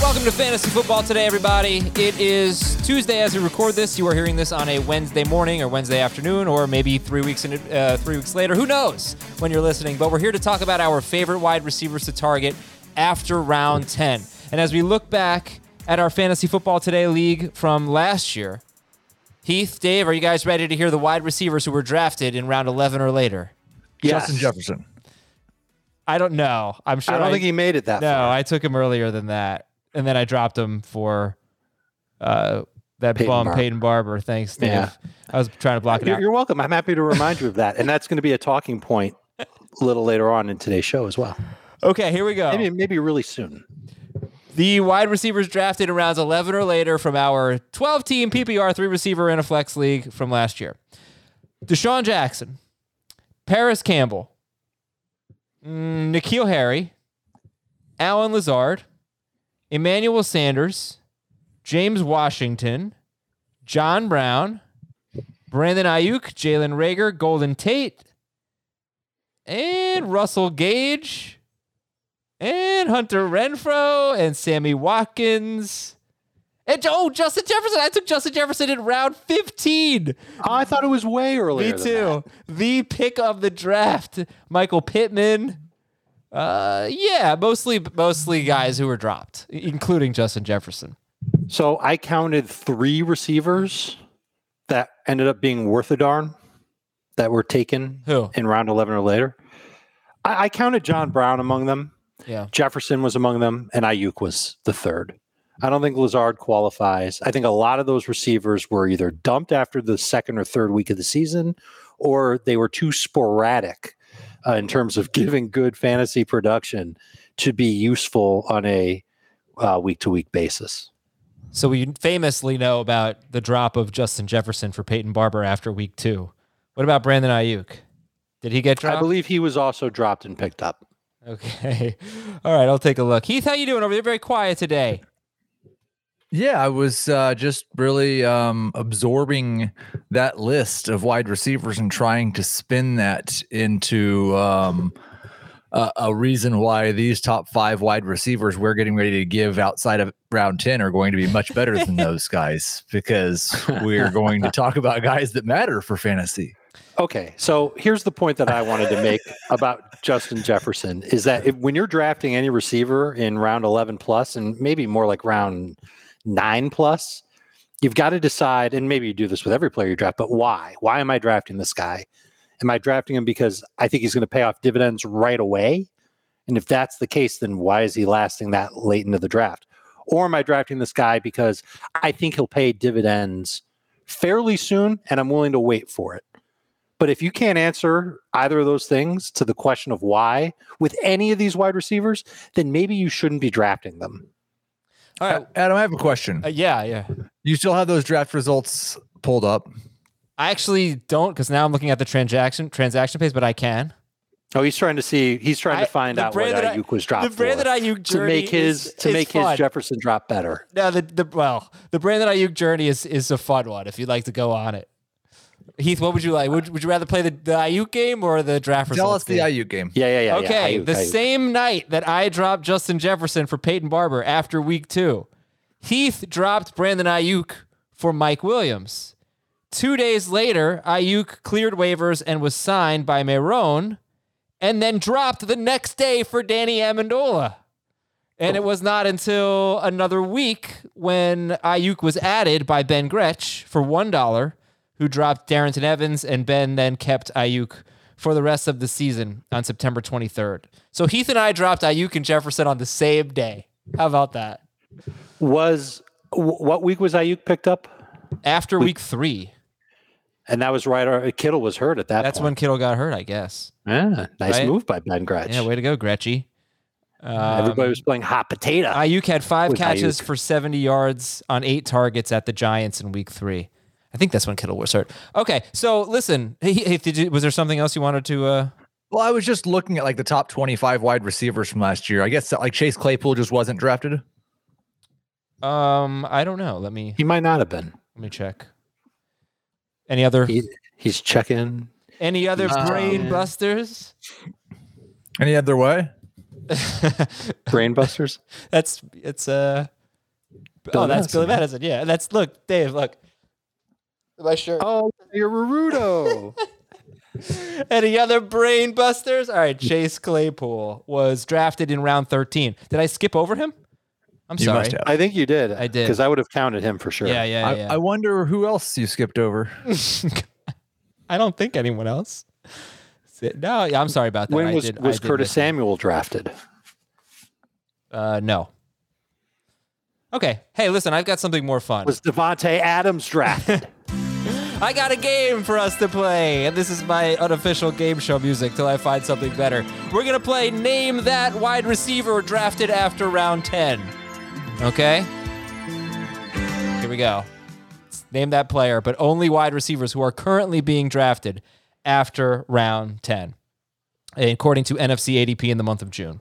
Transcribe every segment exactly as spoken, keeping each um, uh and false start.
Welcome to Fantasy Football Today, everybody. It is Tuesday as we record this. You are hearing this on a Wednesday morning or Wednesday afternoon, or maybe three weeks in, uh, three weeks later. Who knows when you're listening? But we're here to talk about our favorite wide receivers to target after round ten. And as we look back at our Fantasy Football Today league from last year, Heath, Dave, are you guys ready to hear the wide receivers who were drafted in round eleven or later? Yes. Justin Jefferson. I don't know. I'm sure. I don't I, think he made it that no, far. No, I took him earlier than that, and then I dropped him for. Uh, That Peyton bomb, Barber. Peyton Barber. Thanks, Dave. Yeah. I was trying to block it you're, out. You're welcome. I'm happy to remind you of that. And that's going to be a talking point a little later on in today's show as well. Okay, here we go. Maybe, maybe really soon. The wide receivers drafted in rounds eleven or later from our twelve-team P P R three-receiver and a flex league from last year. DeSean Jackson, Paris Campbell, N'Keal Harry, Allen Lazard, Emmanuel Sanders, James Washington, John Brown, Brandon Aiyuk, Jalen Reagor, Golden Tate, and Russell Gage, and Hunter Renfrow, and Sammy Watkins, and oh, Justin Jefferson. I took Justin Jefferson in round fifteen. I thought it was way earlier. Me too. That. The pick of the draft, Michael Pittman. Uh, yeah, mostly mostly guys who were dropped, including Justin Jefferson. So I counted three receivers that ended up being worth a darn that were taken Who? in round eleven or later. I, I counted John Brown among them. Yeah. Jefferson was among them, and Aiyuk was the third. I don't think Lazard qualifies. I think a lot of those receivers were either dumped after the second or third week of the season, or they were too sporadic uh, in terms of giving good fantasy production to be useful on a uh, week-to-week basis. So we famously know about the drop of Justin Jefferson for Peyton Barber after week two. What about Brandon Aiyuk? Did he get dropped? I believe he was also dropped and picked up. Okay. All right, I'll take a look. Heath, how you doing over there? Very quiet today. Yeah, I was uh, just really um, absorbing that list of wide receivers and trying to spin that into um, Uh, a reason why these top five wide receivers we're getting ready to give outside of round ten are going to be much better than those guys, because we're going to talk about guys that matter for fantasy. Okay, so here's the point that I wanted to make about Justin Jefferson is that if, when you're drafting any receiver in round eleven plus, and maybe more like round nine plus, you've got to decide, and maybe you do this with every player you draft, but why? Why am I drafting this guy? Am I drafting him because I think he's going to pay off dividends right away? And if that's the case, then why is he lasting that late into the draft? Or am I drafting this guy because I think he'll pay dividends fairly soon and I'm willing to wait for it? But if you can't answer either of those things to the question of why with any of these wide receivers, then maybe you shouldn't be drafting them. All right, Adam, I have a question. Uh, yeah, yeah. You still have those draft results pulled up? I actually don't, because now I'm looking at the transaction transaction page, but I can. Oh, he's trying to see. He's trying I, to find out what Aiyuk was dropped. The Brandon Aiyuk journey to make his is, to make fun. his Jefferson drop better. No, the the well, the Brandon Aiyuk journey is is a fun one if you'd like to go on it. Heath, what would you like? Would Would you rather play the, the Aiyuk game or the draft results? Tell us the Aiyuk game. Yeah, yeah, yeah. Okay, yeah, Aiyuk, the Aiyuk. Same night that I dropped Justin Jefferson for Peyton Barber after week two, Heath dropped Brandon Aiyuk for Mike Williams. Two days later, Aiyuk cleared waivers and was signed by Marone, and then dropped the next day for Danny Amendola. And it was not until another week when Aiyuk was added by Ben Gretsch for one dollar, who dropped Darrington Evans, and Ben then kept Aiyuk for the rest of the season on September twenty-third. So Heath and I dropped Aiyuk and Jefferson on the same day. How about that? Was what week was Aiyuk picked up? After week, week three. And that was right. Kittle was hurt at that That's point. When Kittle got hurt, I guess. Yeah, nice right? move by Ben Gretsch. Yeah, way to go, Gretchy. Um, Everybody was playing hot potato. Aiyuk had five With catches Aiyuk. for seventy yards on eight targets at the Giants in week three. I think that's when Kittle was hurt. Okay, so listen, hey, did you, was there something else you wanted to... Uh... Well, I was just looking at like the top twenty-five wide receivers from last year. I guess that, like Chase Claypool just wasn't drafted. Um, I don't know. Let me... He might not have been. Let me check. Any other? He, he's checking. Any other um, brain busters? Any other way? Brain busters? That's, it's, uh, Bill oh, that's Madison. Billy Madison. Yeah. That's, look, Dave, look. My shirt. Oh, you're Rudo. Any other brain busters? All right. Chase Claypool was drafted in round thirteen. Did I skip over him? I'm you sorry. I think you did. I did. Because I would have counted him for sure. Yeah, yeah, I, yeah. I wonder who else you skipped over. I don't think anyone else. No, yeah, I'm sorry about that. When was, I did, was I did Curtis Samuel drafted? Uh, no. Okay. Hey, listen, I've got something more fun. Was Davante Adams drafted? I got a game for us to play, and this is my unofficial game show music till I find something better. We're going to play Name That Wide Receiver Drafted After Round ten. Okay? Here we go. Let's name that player, but only wide receivers who are currently being drafted after round ten, according to N F C A D P in the month of June.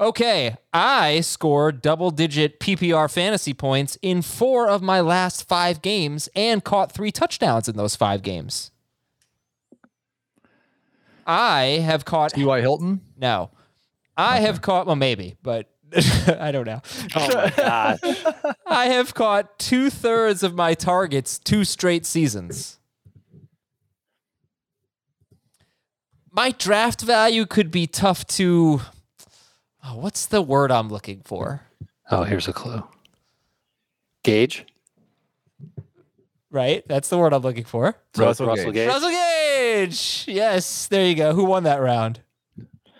Okay, I scored double-digit P P R fantasy points in four of my last five games and caught three touchdowns in those five games. I have caught... T Y. Hilton? No. I okay. have caught... Well, maybe, but... I don't know. Oh, my God. I have caught two-thirds of my targets two straight seasons. My draft value could be tough to... Oh, what's the word I'm looking for? Oh, here's a clue. Gage? Right? That's the word I'm looking for. Russell, Russell Gage. Gage. Russell Gage! Yes, there you go. Who won that round?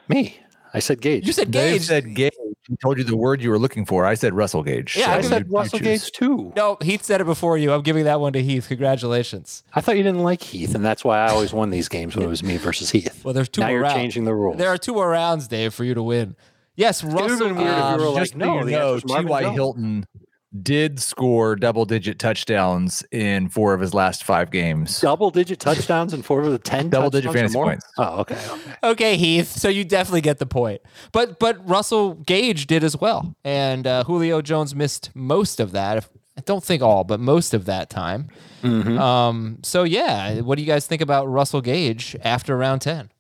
Me. I said Gage. You said Gage. Dave said Gage. He told you the word you were looking for. I said Russell Gage. Yeah, so I said you, Russell you Gage too. No, Heath said it before you. I'm giving that one to Heath. Congratulations. I thought you didn't like Heath, and that's why I always won these games when it was me versus Heath. Well, there's two now more you're rounds. Changing the rules. There are two more rounds, Dave, for you to win. Yes, Russell. Um, um, just like, no, you know, T Y. Hilton did score double-digit touchdowns in four of his last five games. Double-digit touchdowns in four of the ten double-digit fantasy points. Oh, okay, okay. Okay, Heath. So you definitely get the point. But but Russell Gage did as well, and uh, Julio Jones missed most of that. If, I don't think all, but most of that time. Mm-hmm. Um. So yeah, what do you guys think about Russell Gage after round ten?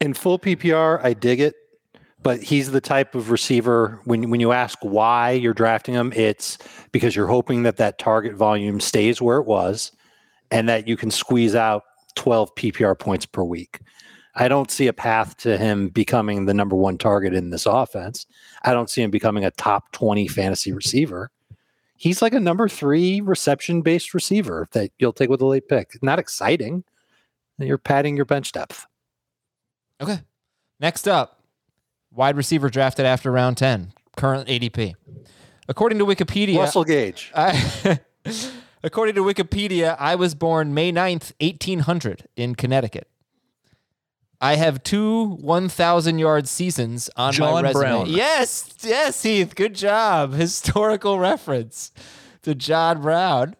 In full P P R, I dig it. But he's the type of receiver, when when you ask why you're drafting him, it's because you're hoping that that target volume stays where it was and that you can squeeze out twelve P P R points per week. I don't see a path to him becoming the number one target in this offense. I don't see him becoming a top twenty fantasy receiver. He's like a number three reception-based receiver that you'll take with a late pick. Not exciting. You're padding your bench depth. Okay. Next up. Wide receiver drafted after round ten. Current A D P. According to Wikipedia... Russell Gage. I, according to Wikipedia, I was born May ninth, eighteen hundred in Connecticut. I have two one thousand-yard seasons on John my resume. Brown. Yes, yes, Heath. Good job. Historical reference to John Brown.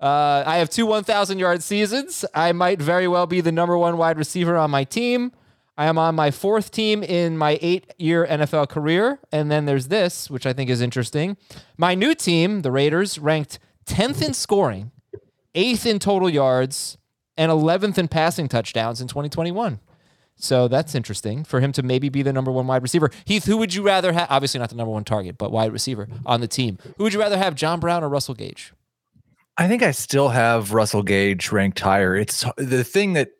Uh, I have two one thousand-yard seasons. I might very well be the number one wide receiver on my team. I am on my fourth team in my eight-year N F L career. And then there's this, which I think is interesting. My new team, the Raiders, ranked tenth in scoring, eighth in total yards, and eleventh in passing touchdowns in twenty twenty-one. So that's interesting for him to maybe be the number one wide receiver. Heath, who would you rather have? Obviously not the number one target, but wide receiver on the team. Who would you rather have, John Brown or Russell Gage? I think I still have Russell Gage ranked higher. It's the thing that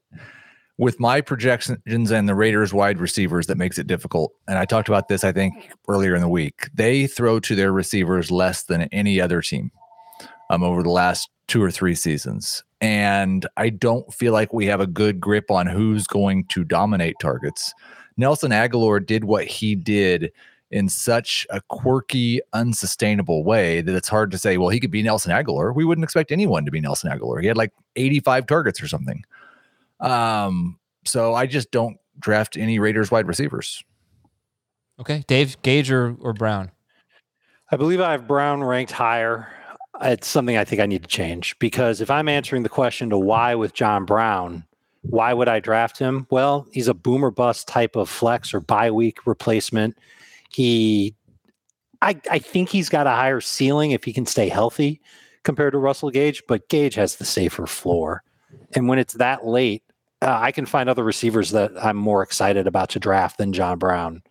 with my projections and the Raiders wide receivers that makes it difficult. And I talked about this, I think, earlier in the week. They throw to their receivers less than any other team um, over the last two or three seasons. And I don't feel like we have a good grip on who's going to dominate targets. Nelson Agholor did what he did in such a quirky, unsustainable way that it's hard to say, well, he could be Nelson Agholor. We wouldn't expect anyone to be Nelson Agholor. He had like eighty-five targets or something. Um, so I just don't draft any Raiders wide receivers. Okay. Dave, Gage or, or Brown? I believe I have Brown ranked higher. It's something I think I need to change, because if I'm answering the question to why with John Brown, why would I draft him? Well, he's a boom or bust type of flex or bye week replacement. He, I, I think he's got a higher ceiling if he can stay healthy compared to Russell Gage, but Gage has the safer floor. And when it's that late, uh, I can find other receivers that I'm more excited about to draft than John Brown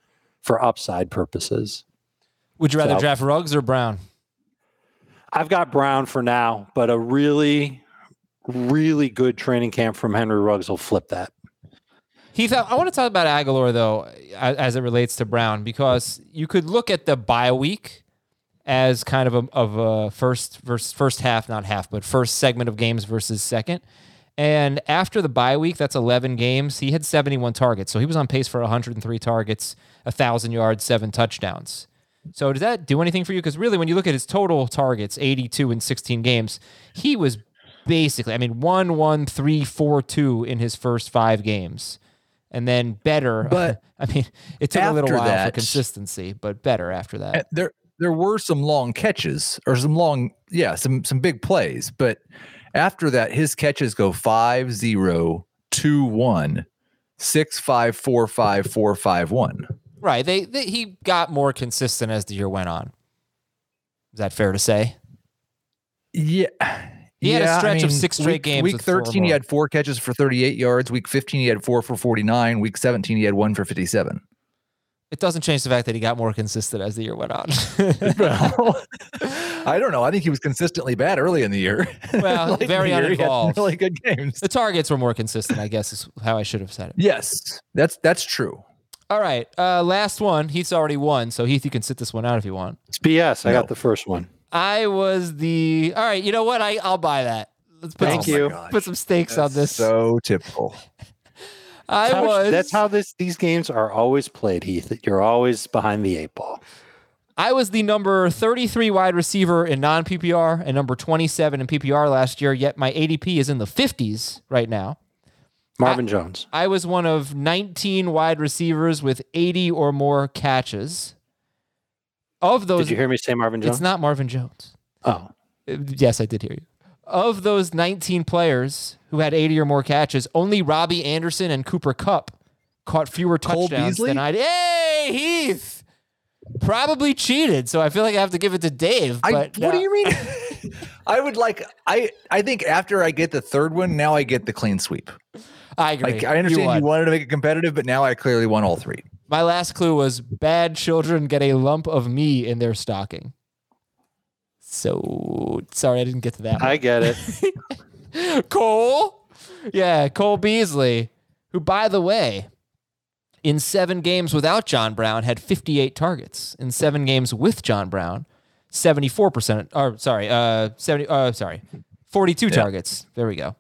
for upside purposes. Would you rather so, draft Ruggs or Brown? I've got Brown for now, but a really, really good training camp from Henry Ruggs will flip that. Heath, I want to talk about Agholor, though, as it relates to Brown, because you could look at the bye week as kind of a, of a first, first, first half, not half, but first segment of games versus second. And after the bye week, that's eleven games. He had seventy-one targets. So he was on pace for one hundred three targets, one thousand yards, seven touchdowns. So does that do anything for you? Because really, when you look at his total targets, eighty-two in sixteen games, he was basically, I mean, one, one, three, four, two in his first five games. And then better. But I mean, it took a little while that, for consistency, but better after that. There there were some long catches or some long, yeah, some some big plays. But after that, his catches go five zero, two one, six five, four five, four five one. Right. They, they he got more consistent as the year went on. Is that fair to say? Yeah. He yeah, had a stretch I mean, of six straight week, games. Week thirteen, he had four catches for thirty-eight yards. Week fifteen, he had four for forty-nine. Week seventeen, he had one for fifty-seven. It doesn't change the fact that he got more consistent as the year went on. Well, I don't know. I think he was consistently bad early in the year. Well, like very year, uninvolved. Really good games. The targets were more consistent, I guess, is how I should have said it. Yes, that's that's true. All right, uh, last one. Heath's already won, so Heath, you can sit this one out if you want. It's B S. No. I got the first one. I was the... All right, you know what? I, I'll buy that. Let's put Thank some, you. Put some stakes that's on this. So typical. I how was... Much, that's how this these games are always played, Heath. You're always behind the eight ball. I was the number thirty-three wide receiver in non-P P R and number twenty-seven in P P R last year, yet my A D P is in the fifties right now. Marvin I, Jones. I was one of nineteen wide receivers with eighty or more catches. Of those, did you hear me say Marvin Jones? It's not Marvin Jones. Oh. Yes, I did hear you. Of those nineteen players who had eighty or more catches, only Robbie Anderson and Cooper Kupp caught fewer Cole touchdowns Beasley? than I did. Hey, Heath! Probably cheated, so I feel like I have to give it to Dave. But I, what no. do you mean? I would like, I, I think after I get the third one, now I get the clean sweep. I agree. Like, I understand you, won. you wanted to make it competitive, but now I clearly won all three. My last clue was bad children get a lump of me in their stocking. So, sorry, I didn't get to that one. I get it. Cole? Yeah, Cole Beasley, who, by the way, in seven games without John Brown, had fifty-eight targets. In seven games with John Brown, seventy-four percent, or sorry, uh, seventy, uh, sorry, forty-two yeah. targets. There we go.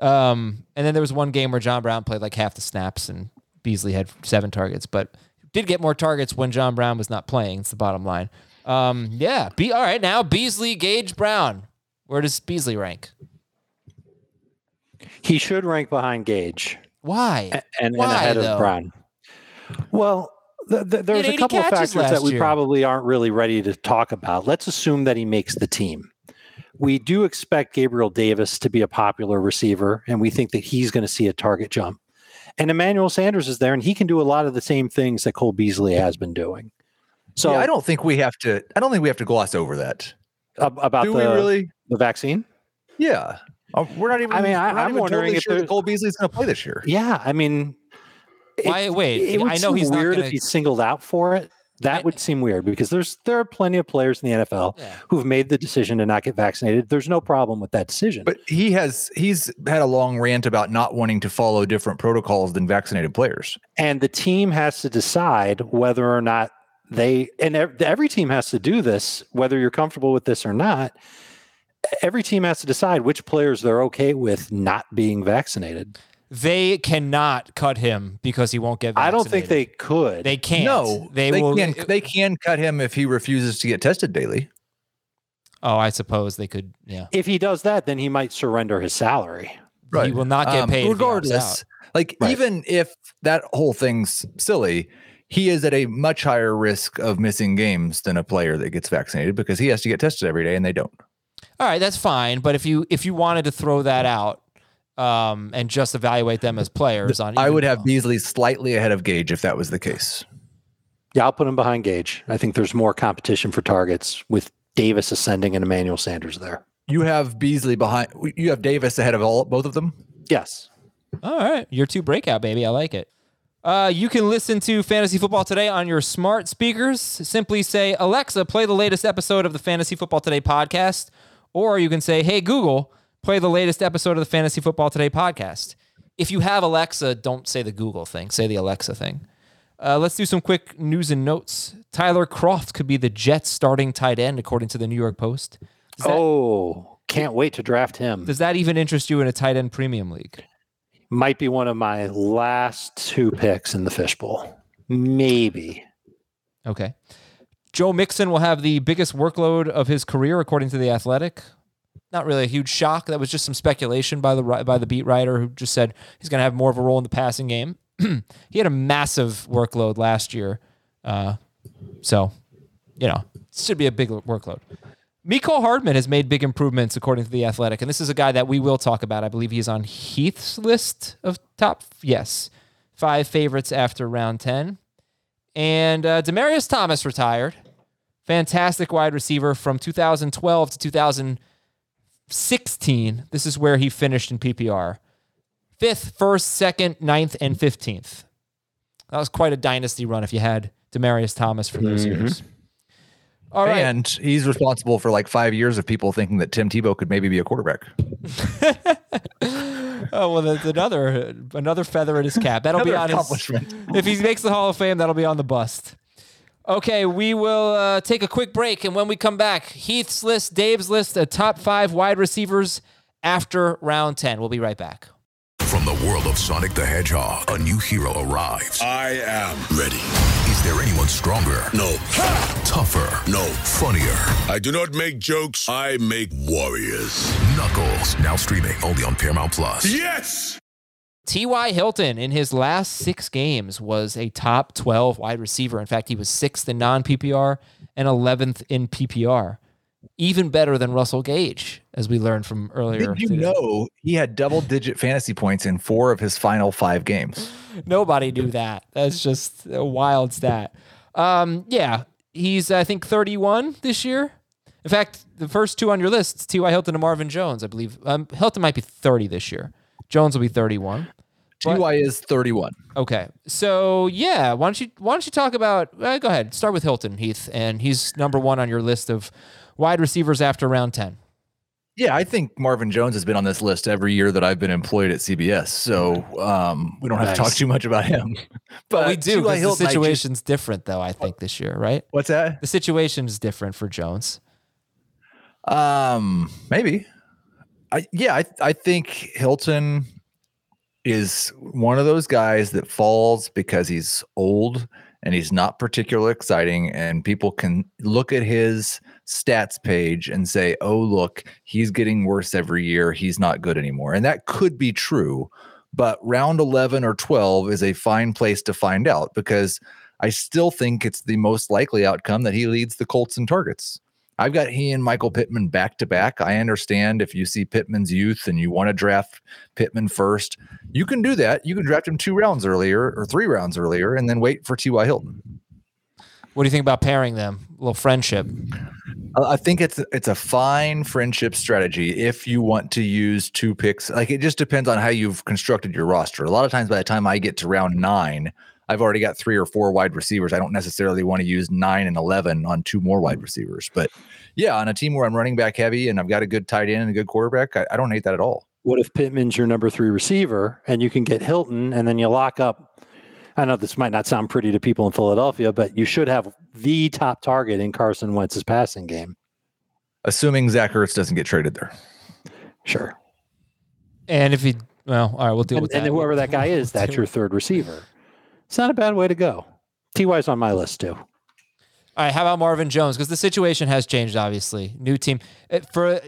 Um, and then there was one game where John Brown played like half the snaps and Beasley had seven targets, but did get more targets when John Brown was not playing. It's the bottom line. Um, yeah. Be all right now. Beasley, Gage, Brown. Where does Beasley rank? He should rank behind Gage. Why? And, and, Why, and ahead though? of Brown. Well, th- th- there's a couple of factors that we year. probably aren't really ready to talk about. Let's assume that he makes the team. We do expect Gabriel Davis to be a popular receiver, and we think that he's going to see a target jump. And Emmanuel Sanders is there, and he can do a lot of the same things that Cole Beasley has been doing. So yeah, I don't think we have to. I don't think we have to gloss over that. Ab- about do the, we really? the vaccine? Yeah, uh, we're not even. I mean, I, I'm even wondering totally if sure Cole Beasley's going to play this year. Yeah, I mean, why? It, wait, it would I know seem he's weird not gonna... if he's singled out for it. That I, would seem weird because there's there are plenty of players in the N F L yeah. who've made the decision to not get vaccinated. There's no problem with that decision. But he has he's had a long rant about not wanting to follow different protocols than vaccinated players. And the team has to decide whether or not they and every team has to do this, whether you're comfortable with this or not. Every team has to decide which players they're okay with not being vaccinated. They cannot cut him because he won't get vaccinated. I don't think they could. They can't. No, they, they will. Can, they can cut him if he refuses to get tested daily. Oh, I suppose they could. Yeah. If he does that, then he might surrender his salary. Right. He will not get paid. Um, regardless, like right. even if that whole thing's silly, he is at a much higher risk of missing games than a player that gets vaccinated because he has to get tested every day and they don't. All right, that's fine. But if you if you wanted to throw that out, Um, and just evaluate them as players. On I would have though. Beasley slightly ahead of Gage if that was the case. Yeah, I'll put him behind Gage. I think there's more competition for targets with Davis ascending and Emmanuel Sanders there. You have Beasley behind. You have Davis ahead of all both of them? Yes. All right. Your two breakout, baby. I like it. Uh, you can listen to Fantasy Football Today on your smart speakers. Simply say, Alexa, play the latest episode of the Fantasy Football Today podcast. Or you can say, hey, Google, play the latest episode of the Fantasy Football Today podcast. If you have Alexa, don't say the Google thing. Say the Alexa thing. Uh, let's do some quick news and notes. Tyler Kroft could be the Jets starting tight end, according to the New York Post. Does oh, that, can't wait to draft him. Does that even interest you in a tight end premium league? Might be one of my last two picks in the fishbowl. Maybe. Okay. Joe Mixon will have the biggest workload of his career, according to The Athletic. Not really a huge shock. That was just some speculation by the by the beat writer who just said he's going to have more of a role in the passing game. He had a massive workload last year. Uh, so, you know, it should be a big workload. Mecole Hardman has made big improvements, according to The Athletic. And this is a guy that we will talk about. I believe he's on Heath's list of top, yes, five favorites after round ten. And uh, Demaryius Thomas retired. Fantastic wide receiver from two thousand twelve to two thousand sixteen. This is where he finished in P P R. Fifth, first, second, ninth, and fifteenth. That was quite a dynasty run if you had Demaryius Thomas for those mm-hmm. years. All right. And he's responsible for like five years of people thinking that Tim Tebow could maybe be a quarterback. Oh, well, that's another, another feather in his cap. That'll be on his... If he makes the Hall of Fame, that'll be on the bust. Okay, we will uh, take a quick break, and when we come back, Heath's list, Dave's list, a top five wide receivers after round ten. We'll be right back. From the world of Sonic the Hedgehog, a new hero arrives. I am ready. Is there anyone stronger? No. Ha! Tougher? No. Funnier? I do not make jokes. I make warriors. Knuckles, now streaming only on Paramount Plus. Yes! T Y. Hilton, in his last six games, was a top twelve wide receiver. In fact, he was sixth in non-P P R and eleventh in P P R. Even better than Russell Gage, as we learned from earlier. Did you today. know he had double-digit fantasy points in four of his final five games? Nobody knew that. That's just a wild stat. Um, yeah, he's, I think, thirty-one this year. In fact, the first two on your list, T Y. Hilton and Marvin Jones, I believe. Um, Hilton might be thirty this year. Jones will be thirty-one. T Y is thirty-one. Okay. So, yeah, why don't you why don't you talk about uh, go ahead. Start with Hilton, Heath, and he's number one on your list of wide receivers after round ten. Yeah, I think Marvin Jones has been on this list every year that I've been employed at C B S. So, um, we don't nice. have to talk too much about him. But we do. Hilton, the situation's just, different though, I think this year, right? What's that? The situation's different for Jones. Um, maybe. I, yeah, I, I think Hilton is one of those guys that falls because he's old and he's not particularly exciting, and people can look at his stats page and say, oh, look, he's getting worse every year. He's not good anymore. And that could be true, but round eleven or twelve is a fine place to find out because I still think it's the most likely outcome that he leads the Colts in targets. I've got he and Michael Pittman back to back. I understand if you see Pittman's youth and you want to draft Pittman first, you can do that. You can draft him two rounds earlier or three rounds earlier and then wait for T Y. Hilton. What do you think about pairing them? A little friendship. I think it's it's a fine friendship strategy if you want to use two picks. Like, it just depends on how you've constructed your roster. A lot of times by the time I get to round nine, I've already got three or four wide receivers. I don't necessarily want to use nine and eleven on two more wide receivers. But yeah, on a team where I'm running back heavy and I've got a good tight end and a good quarterback, I, I don't hate that at all. What if Pittman's your number three receiver and you can get Hilton and then you lock up? I know this might not sound pretty to people in Philadelphia, but you should have the top target in Carson Wentz's passing game. Assuming Zach Ertz doesn't get traded there. Sure. And if he, well, all right, we'll deal and, with that. And whoever that guy is, that's your third receiver. It's not a bad way to go. T Y's on my list too. All right, how about Marvin Jones? Because the situation has changed, obviously. New team. For,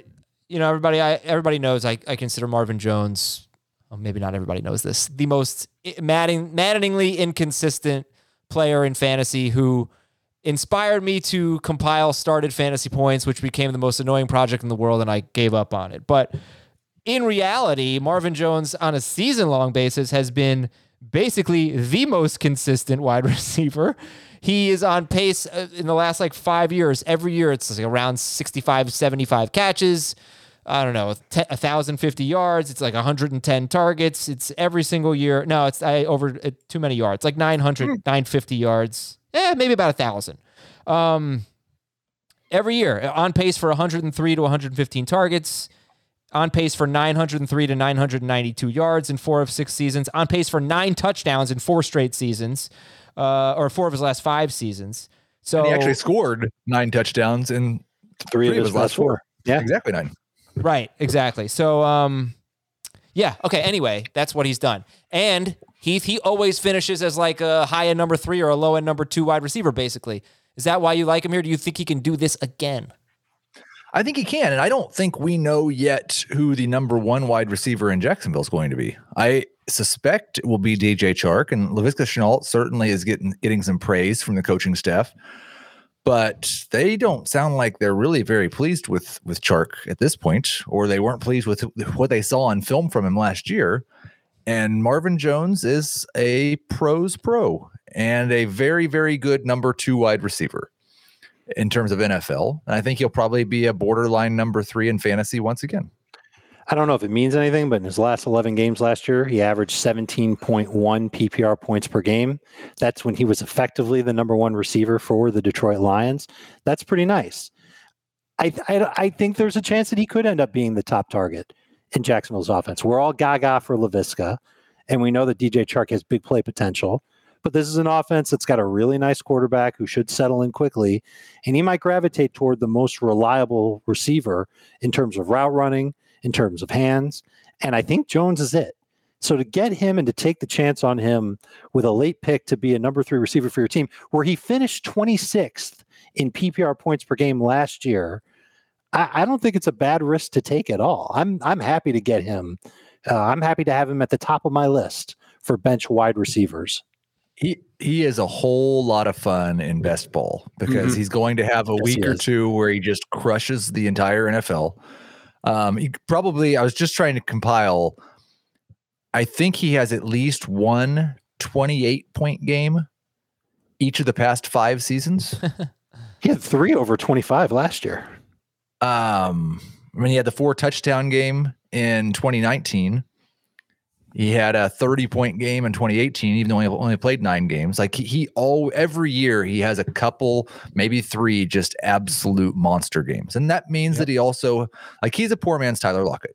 you know, everybody I everybody knows I, I consider Marvin Jones, well, maybe not everybody knows this, the most maddening, maddeningly inconsistent player in fantasy who inspired me to compile started fantasy points, which became the most annoying project in the world, and I gave up on it. But in reality, Marvin Jones on a season-long basis has been basically the most consistent wide receiver. He is on pace in the last like five years. Every year it's like around sixty-five, seventy-five catches. I don't know, one thousand fifty yards. It's like one hundred ten targets. It's every single year. No, it's I over uh, too many yards. Like nine hundred, mm. nine hundred fifty yards. Eh, maybe about one thousand. Um, every year on pace for one hundred three to one hundred fifteen targets. On pace for nine hundred three to nine hundred ninety-two yards in four of six seasons. On pace for nine touchdowns in four straight seasons, uh, or four of his last five seasons. So and he actually scored nine touchdowns in three, three of his, his last four. four. Yeah, exactly nine. Right, exactly. So, um, yeah, okay. Anyway, that's what he's done, and he he always finishes as like a high end number three or a low end number two wide receiver. Basically, is that why you like him here? Do you think he can do this again? I think he can, and I don't think we know yet who the number one wide receiver in Jacksonville is going to be. I suspect it will be D J Chark, and Laviska Shenault certainly is getting getting some praise from the coaching staff, but they don't sound like they're really very pleased with, with Chark at this point, or they weren't pleased with what they saw on film from him last year, and Marvin Jones is a pro's pro and a very, very good number two wide receiver in terms of N F L. And I think he'll probably be a borderline number three in fantasy once again. I don't know if it means anything, but in his last eleven games last year, he averaged seventeen point one P P R points per game. That's when he was effectively the number one receiver for the Detroit Lions. That's pretty nice. I, I, I think there's a chance that he could end up being the top target in Jacksonville's offense. We're all gaga for Laviska, and we know that D J Chark has big play potential. But this is an offense that's got a really nice quarterback who should settle in quickly, and he might gravitate toward the most reliable receiver in terms of route running, in terms of hands, and I think Jones is it. So to get him and to take the chance on him with a late pick to be a number three receiver for your team, where he finished twenty-sixth in P P R points per game last year, I, I don't think it's a bad risk to take at all. I'm I'm happy to get him. Uh, I'm happy to have him at the top of my list for bench wide receivers. He he is a whole lot of fun in best ball because mm-hmm. he's going to have a yes, week or two where he just crushes the entire N F L. Um, he probably, I was just trying to compile, I think he has at least one twenty-eight point game each of the past five seasons. He had three over twenty-five last year. Um, I mean, he had the four touchdown game in twenty nineteen. He had a thirty-point game in twenty eighteen, even though he only played nine games. Like he, he all every year, he has a couple, maybe three, just absolute monster games, and that means yep. that he also like he's a poor man's Tyler Lockett.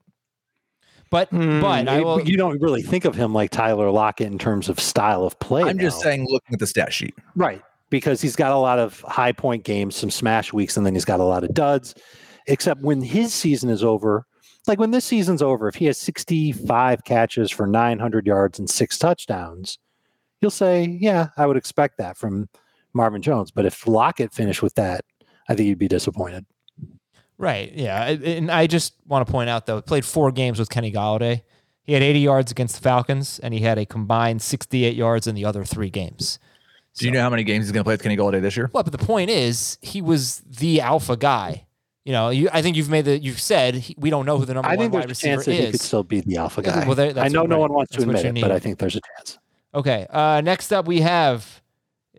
But mm, but I will, you don't really think of him like Tyler Lockett in terms of style of play. I'm now. just saying, looking at the stat sheet, right? Because he's got a lot of high point games, some smash weeks, and then he's got a lot of duds. Except when his season is over. Like when this season's over, if he has sixty-five catches for nine hundred yards and six touchdowns, you'll say, yeah, I would expect that from Marvin Jones. But if Lockett finished with that, I think you'd be disappointed. Right. Yeah. And I just want to point out, though, played four games with Kenny Golladay. He had eighty yards against the Falcons, and he had a combined sixty-eight yards in the other three games. Do so, you know how many games he's going to play with Kenny Golladay this year? Well, but the point is, he was the alpha guy. You know, you, I think you've made the. You've said he, we don't know who the number I one wide receiver is. I think there's a chance that he could still be the alpha guy. Well, there, I know no one wants to admit it, but I think there's a chance. Okay. Uh, next up, we have.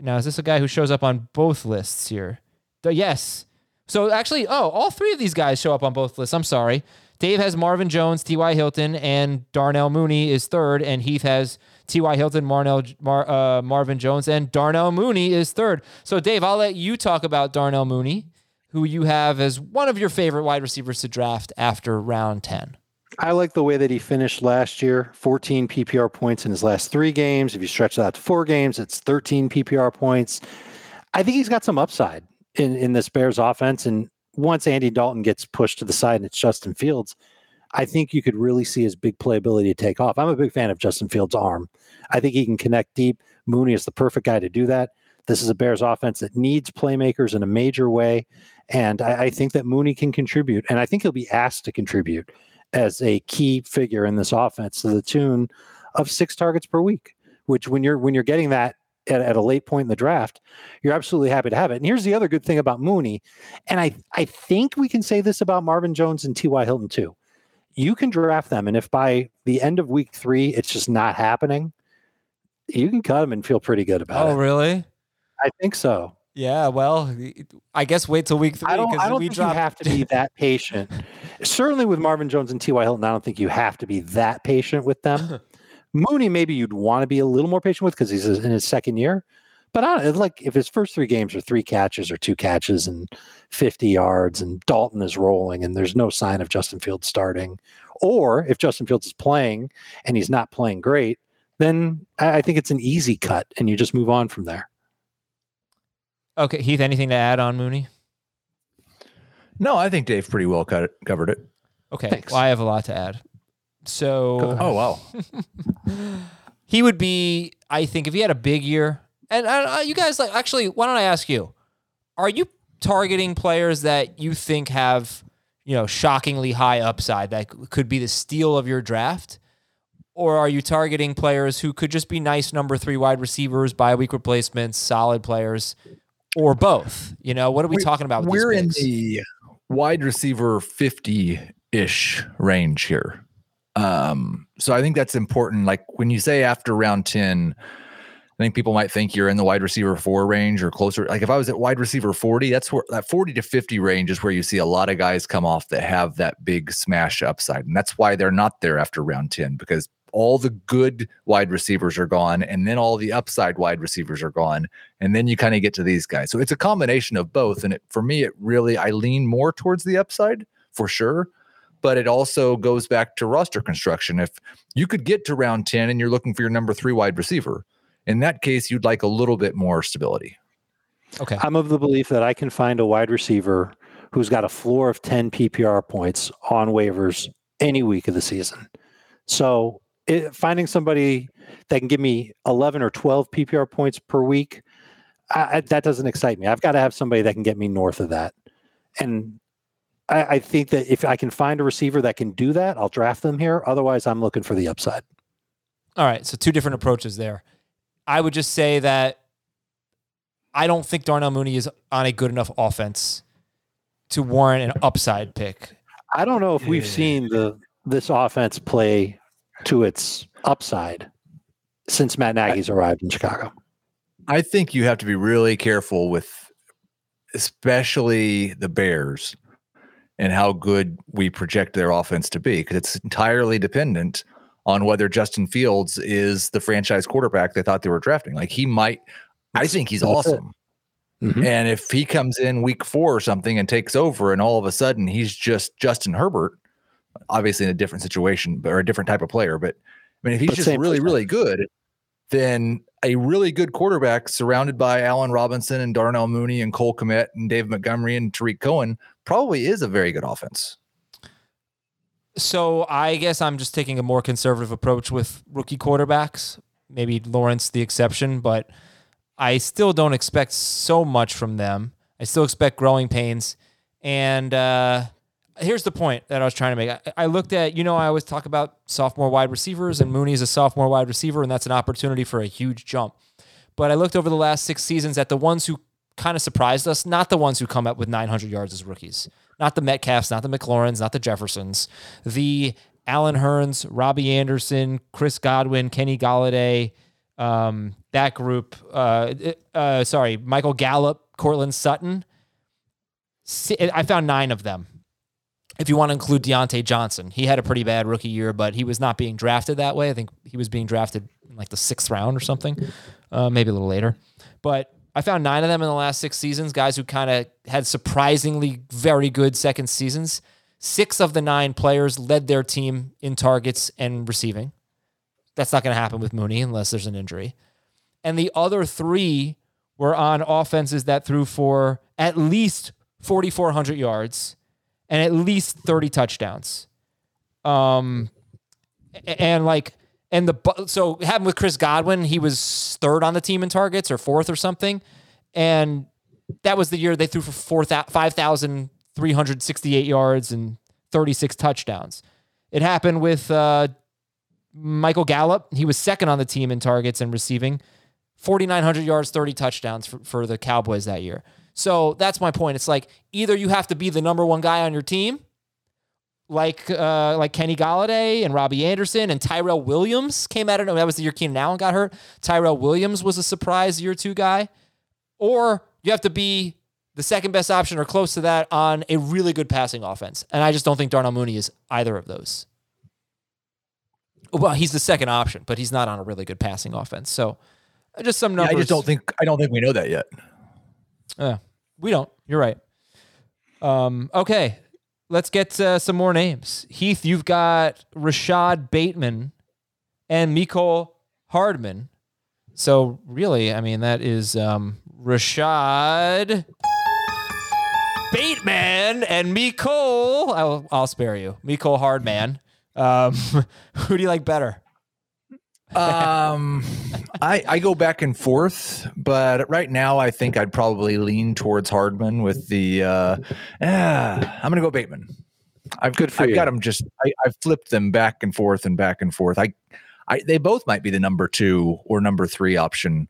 Now, is this a guy who shows up on both lists here? The, yes. So actually, oh, all three of these guys show up on both lists. I'm sorry. Dave has Marvin Jones, T Y. Hilton, and Darnell Mooney is third, and Heath has T Y. Hilton, Marnell, Mar, uh, Marvin Jones, and Darnell Mooney is third. So, Dave, I'll let you talk about Darnell Mooney, who you have as one of your favorite wide receivers to draft after round ten. I like the way that he finished last year, fourteen P P R points in his last three games. If you stretch that out to four games, it's thirteen P P R points. I think he's got some upside in, in this Bears offense. And once Andy Dalton gets pushed to the side and it's Justin Fields, I think you could really see his big playability take off. I'm a big fan of Justin Fields' arm. I think he can connect deep. Mooney is the perfect guy to do that. This is a Bears offense that needs playmakers in a major way. And I, I think that Mooney can contribute. And I think he'll be asked to contribute as a key figure in this offense to the tune of six targets per week, which when you're when you're getting that at, at a late point in the draft, you're absolutely happy to have it. And here's the other good thing about Mooney. And I, I think we can say this about Marvin Jones and T Y. Hilton too. You can draft them. And if by the end of week three, it's just not happening, you can cut them and feel pretty good about oh, it. Oh, really? I think so. Yeah, well, I guess wait till week three. I don't, I don't we think dropped... you have to be that patient. Certainly with Marvin Jones and T Y. Hilton, I don't think you have to be that patient with them. Mooney, maybe you'd want to be a little more patient with because he's in his second year. But I don't, like if his first three games are three catches or two catches and fifty yards and Dalton is rolling and there's no sign of Justin Fields starting, or if Justin Fields is playing and he's not playing great, then I think it's an easy cut and you just move on from there. Okay, Heath, anything to add on Mooney? No, I think Dave pretty well cut it, covered it. Okay, thanks. Well, I have a lot to add. So, oh, wow. He would be, I think, if he had a big year. And uh, you guys, like, actually, why don't I ask you, are you targeting players that you think have, you know, shockingly high upside that could be the steal of your draft? Or are you targeting players who could just be nice number three wide receivers, bye week replacements, solid players, or both? You know, what are we we're, talking about? With we're in the wide receiver fifty-ish range here. Um, so I think that's important. Like when you say after round ten, I think people might think you're in the wide receiver four range or closer. Like if I was at wide receiver forty, that's where that forty to fifty range is where you see a lot of guys come off that have that big smash upside. And that's why they're not there after round ten, because all the good wide receivers are gone. And then all the upside wide receivers are gone. And then you kind of get to these guys. So it's a combination of both. And it, for me, it really, I lean more towards the upside for sure. But it also goes back to roster construction. If you could get to round ten and you're looking for your number three wide receiver, in that case, you'd like a little bit more stability. Okay. I'm of the belief that I can find a wide receiver who's got a floor of ten P P R points on waivers any week of the season. So it, finding somebody that can give me eleven or twelve P P R points per week, I, I, that doesn't excite me. I've got to have somebody that can get me north of that. And I, I think that if I can find a receiver that can do that, I'll draft them here. Otherwise, I'm looking for the upside. All right. So two different approaches there. I would just say that I don't think Darnell Mooney is on a good enough offense to warrant an upside pick. I don't know if we've seen the this offense play to its upside since Matt Nagy's I, arrived in Chicago. I think you have to be really careful with especially the Bears and how good we project their offense to be, because it's entirely dependent on whether Justin Fields is the franchise quarterback they thought they were drafting. Like he might, I think he's awesome. Mm-hmm. And if he comes in week four or something and takes over and all of a sudden he's just Justin Herbert, obviously in a different situation or a different type of player. But I mean, if he's but just really, percent. really good, then a really good quarterback surrounded by Allen Robinson and Darnell Mooney and Cole Kmet and Dave Montgomery and Tariq Cohen probably is a very good offense. So I guess I'm just taking a more conservative approach with rookie quarterbacks, maybe Lawrence the exception, but I still don't expect so much from them. I still expect growing pains. And uh, here's the point that I was trying to make. I, I looked at, you know, I always talk about sophomore wide receivers, and Mooney is a sophomore wide receiver, and that's an opportunity for a huge jump. But I looked over the last six seasons at the ones who kind of surprised us, not the ones who come up with nine hundred yards as rookies. Not the Metcalfs, not the McLaurins, not the Jeffersons. The Allen Hurns, Robbie Anderson, Chris Godwin, Kenny Golladay, um, that group. Uh, uh, sorry, Michael Gallup, Cortland Sutton. I found nine of them. if you want to include Deontay Johnson. He had a pretty bad rookie year, but he was not being drafted that way. I think he was being drafted in like the sixth round or something, uh, maybe a little later. But I found nine of them in the last six seasons, guys who kind of had surprisingly very good second seasons. Six of the nine players led their team in targets and receiving. That's not going to happen with Mooney unless there's an injury. And the other three were on offenses that threw for at least forty-four hundred yards and at least thirty touchdowns. Um, and like, and the, so it happened with Chris Godwin. He was third on the team in targets or fourth or something. And that was the year they threw for four, five thousand three hundred sixty-eight yards and thirty-six touchdowns. It happened with uh, Michael Gallup. He was second on the team in targets and receiving, forty-nine hundred yards, thirty touchdowns for, for the Cowboys that year. So that's my point. It's like either you have to be the number one guy on your team, like uh, like Kenny Golladay and Robbie Anderson and Tyrell Williams came out of nowhere. That was the year Keenan Allen got hurt. Tyrell Williams was a surprise year two guy. Or you have to be the second best option or close to that on a really good passing offense. And I just don't think Darnell Mooney is either of those. Well, he's the second option, but he's not on a really good passing offense. So just some numbers. Yeah, I just don't think I don't think we know that yet. Uh, we don't. You're right. Um, okay, let's get uh, some more names. Heath, you've got Rashod Bateman and Mecole Hardman. So really, I mean, that is um, Rashod Bateman and Mecole. I'll, I'll spare you. Mecole Hardman. Um, who do you like better? um, I, I go back and forth, but right now I think I'd probably lean towards Hardman with the, uh, ah, I'm going to go Bateman. I've good for I've you. got them just, I, I've flipped them back and forth and back and forth. I, I, they both might be the number two or number three option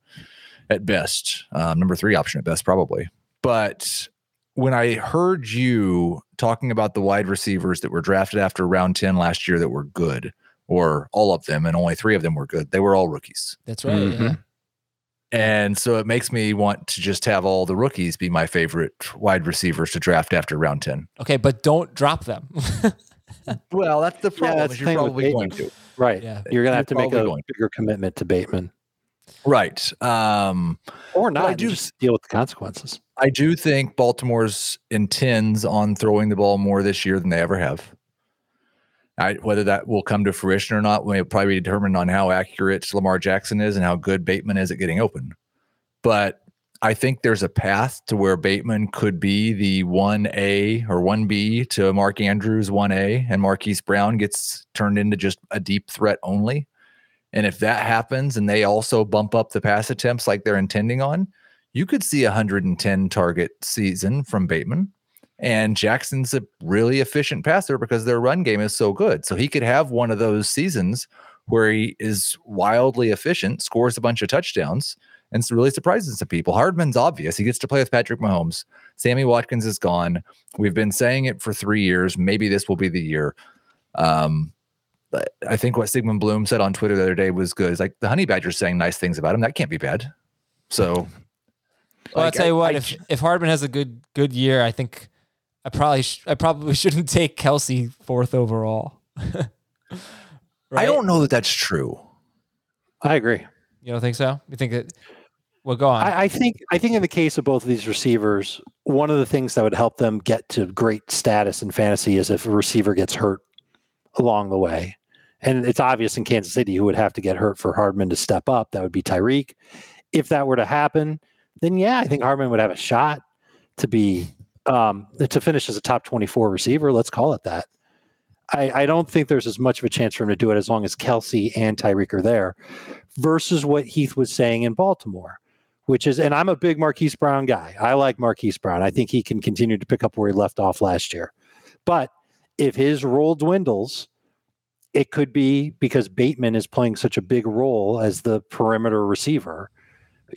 at best, um, number three option at best, probably. But when I heard you talking about the wide receivers that were drafted after round ten last year that were good, or all of them, and only three of them were good. They were all rookies. That's right. Mm-hmm. Yeah. And so it makes me want to just have all the rookies be my favorite wide receivers to draft after round ten. Okay, but don't drop them. Well, that's the problem. Yeah, that's the you're probably going to. Right. Yeah. You're going to have to make a going. bigger commitment to Bateman. Right. Um, or not. I do just deal with the consequences. I do think Baltimore's intends on throwing the ball more this year than they ever have. I, whether that will come to fruition or not will probably be determined on how accurate Lamar Jackson is and how good Bateman is at getting open. But I think there's a path to where Bateman could be the one A or one B to Mark Andrews one A, and Marquise Brown gets turned into just a deep threat only. And if that happens and they also bump up the pass attempts like they're intending on, you could see a one hundred ten target season from Bateman. And Jackson's a really efficient passer because their run game is so good. So he could have one of those seasons where he is wildly efficient, scores a bunch of touchdowns, and really surprises some people. Hardman's obvious. He gets to play with Patrick Mahomes. Sammy Watkins is gone. We've been saying it for three years. Maybe this will be the year. Um, I think what Sigmund Bloom said on Twitter the other day was good. It's like the Honey Badger's saying nice things about him. That can't be bad. So well, like, I'll tell you I, what, I, if, if Hardman has a good good year, I think... I probably sh- I probably shouldn't take Kelce fourth overall. Right? I don't know that that's true. I agree. You don't think so? You think that? Well, go on. I, I think I think in the case of both of these receivers, one of the things that would help them get to great status in fantasy is if a receiver gets hurt along the way, and it's obvious in Kansas City who would have to get hurt for Hardman to step up. That would be Tyreek. If that were to happen, then yeah, I think Hardman would have a shot to be. Um, to finish as a top twenty-four receiver, let's call it that. I, I don't think there's as much of a chance for him to do it as long as Kelce and Tyreek are there versus what Heath was saying in Baltimore, which is, and I'm a big Marquise Brown guy. I like Marquise Brown. I think he can continue to pick up where he left off last year. But if his role dwindles, it could be because Bateman is playing such a big role as the perimeter receiver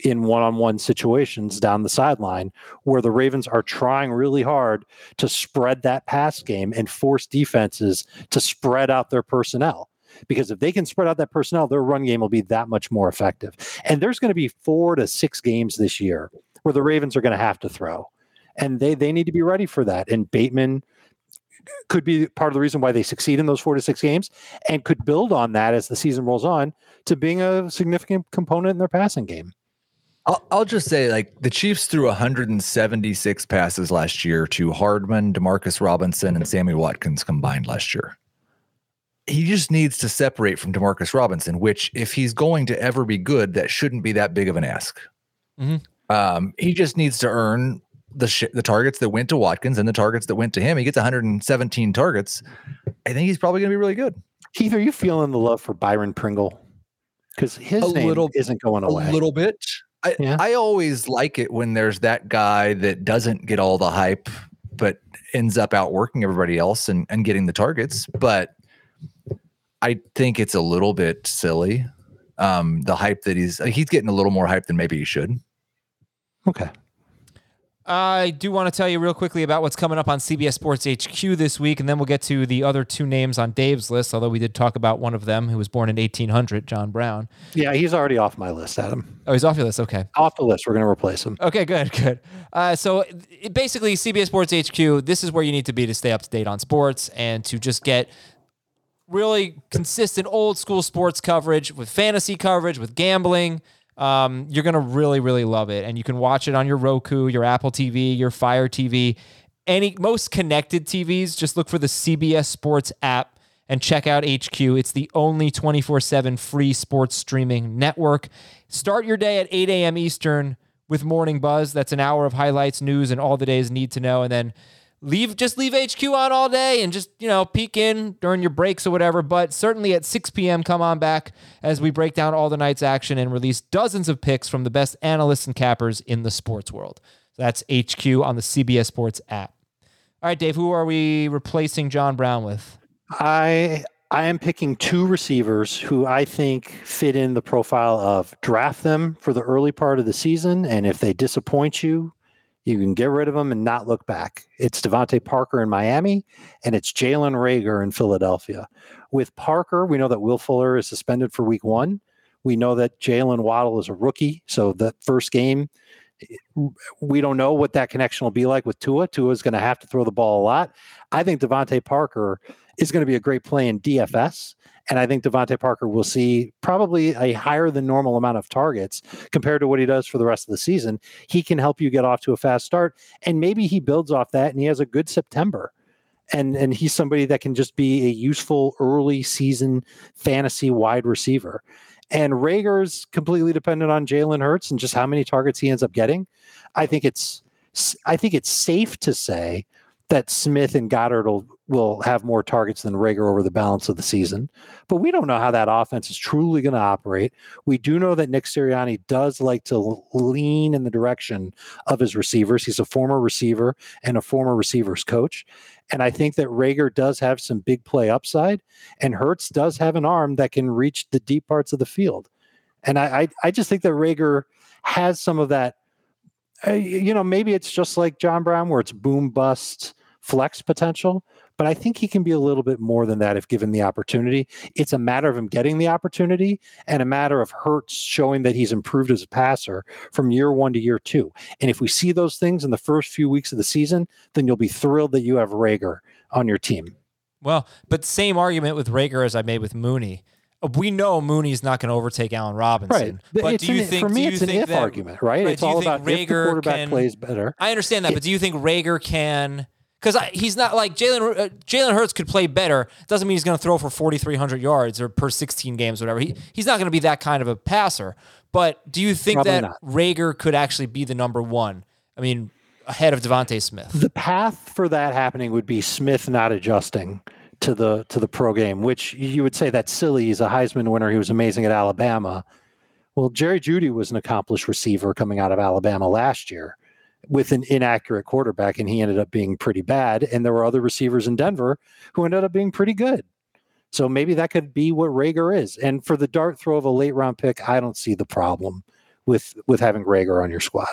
in one-on-one situations down the sideline where the Ravens are trying really hard to spread that pass game and force defenses to spread out their personnel. Because if they can spread out that personnel, their run game will be that much more effective. And there's going to be four to six games this year where the Ravens are going to have to throw. And they, they need to be ready for that. And Bateman could be part of the reason why they succeed in those four to six games and could build on that as the season rolls on to being a significant component in their passing game. I'll, I'll just say, like, the Chiefs threw one hundred seventy-six passes last year to Hardman, DeMarcus Robinson, and Sammy Watkins combined last year. He just needs to separate from DeMarcus Robinson, which, if he's going to ever be good, that shouldn't be that big of an ask. Mm-hmm. Um, he just needs to earn the sh- the targets that went to Watkins and the targets that went to him. He gets one hundred seventeen targets. I think he's probably going to be really good. Keith, are you feeling the love for Byron Pringle? Because his a name little, isn't going away. A little bit. I, yeah. I always like it when there's that guy that doesn't get all the hype, but ends up outworking everybody else and, and getting the targets. But I think it's a little bit silly. Um, the hype that he's, he's getting a little more hype than maybe he should. Okay. I do want to tell you real quickly about what's coming up on C B S Sports H Q this week, and then we'll get to the other two names on Dave's list, although we did talk about one of them who was born in eighteen hundred, John Brown. Yeah, he's already off my list, Adam. Oh, he's off your list? Okay. Off the list. We're going to replace him. Okay, good, good. Uh, so it, basically, C B S Sports H Q, this is where you need to be to stay up to date on sports and to just get really consistent old-school sports coverage with fantasy coverage, with gambling. Um, you're going to really, really love it. And you can watch it on your Roku, your Apple T V, your Fire T V, any most connected T Vs. Just look for the C B S Sports app and check out H Q. It's the only twenty-four seven free sports streaming network. Start your day at eight a.m. Eastern with Morning Buzz. That's an hour of highlights, news, and all the day's need to know. And then leave, just leave H Q on all day and just, you know, peek in during your breaks or whatever. But certainly at six p.m., come on back as we break down all the night's action and release dozens of picks from the best analysts and cappers in the sports world. That's H Q on the C B S Sports app. All right, Dave, who are we replacing John Brown with? I I am picking two receivers who I think fit in the profile of draft them for the early part of the season, and if they disappoint you, you can get rid of them and not look back. It's Devontae Parker in Miami, and it's Jalen Reagor in Philadelphia. With Parker, we know that Will Fuller is suspended for week one. We know that Jalen Waddle is a rookie, so the first game, we don't know what that connection will be like with Tua. Tua is going to have to throw the ball a lot. I think Devontae Parker is going to be a great play in D F S, and I think Devontae Parker will see probably a higher than normal amount of targets compared to what he does for the rest of the season. He can help you get off to a fast start, and maybe he builds off that and he has a good September. And and he's somebody that can just be a useful early season fantasy wide receiver. And Reagor's completely dependent on Jalen Hurts and just how many targets he ends up getting. I think it's I think it's safe to say that Smith and Goddard will, will have more targets than Reagor over the balance of the season. But we don't know how that offense is truly going to operate. We do know that Nick Sirianni does like to lean in the direction of his receivers. He's a former receiver and a former receivers coach. And I think that Reagor does have some big play upside, and Hurts does have an arm that can reach the deep parts of the field. And I, I, I just think that Reagor has some of that. Uh, you know, maybe it's just like John Brown where it's boom bust flex potential, but I think he can be a little bit more than that if given the opportunity. It's a matter of him getting the opportunity and a matter of Hurts showing that he's improved as a passer from year one to year two. And if we see those things in the first few weeks of the season, then you'll be thrilled that you have Reagor on your team. Well, but same argument with Reagor as I made with Mooney. We know Mooney's not going to overtake Allen Robinson, right. But it's do you an, think for me, do you it's think an if that, argument, right? right? It's all about Reagor if the quarterback can, plays better. I understand that, it, but do you think Reagor can? Because he's not like Jalen. Uh, Jalen Hurts could play better. Doesn't mean he's going to throw for forty-three hundred yards or per sixteen games, whatever. He he's not going to be that kind of a passer. But do you think that not. Reagor could actually be the number one? I mean, ahead of Devontae Smith. The path for that happening would be Smith not adjusting to the to the pro game, which you would say that's silly. He's a Heisman winner. He was amazing at Alabama. Well, Jerry Jeudy was an accomplished receiver coming out of Alabama last year with an inaccurate quarterback, and he ended up being pretty bad. And there were other receivers in Denver who ended up being pretty good. So maybe that could be what Reagor is. And for the dart throw of a late round pick, I don't see the problem with with having Reagor on your squad.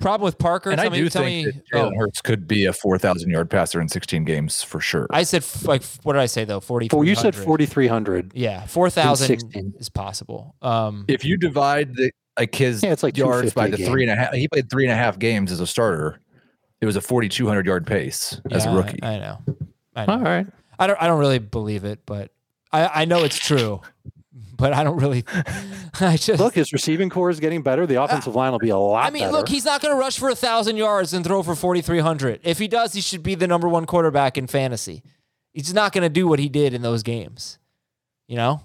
Problem with Parker, and tell I me, do tell think me, that Jalen oh. Hurts could be a four thousand yard passer in sixteen games for sure. I said, like, what did I say though? forty. Well, you said forty-three hundred. Yeah, four thousand is possible. Um, if you divide the like his yeah, it's like yards by the game. three and a half, he played three and a half games as a starter. It was a forty-two hundred yard pace yeah, as a rookie. I, I know. I know. All right. I don't. I don't really believe it, but I, I know it's true. But I don't really. I just look. His receiving core is getting better. The offensive uh, line will be a lot. I mean, better. Look, he's not going to rush for a thousand yards and throw for forty-three hundred. If he does, he should be the number one quarterback in fantasy. He's not going to do what he did in those games. You know,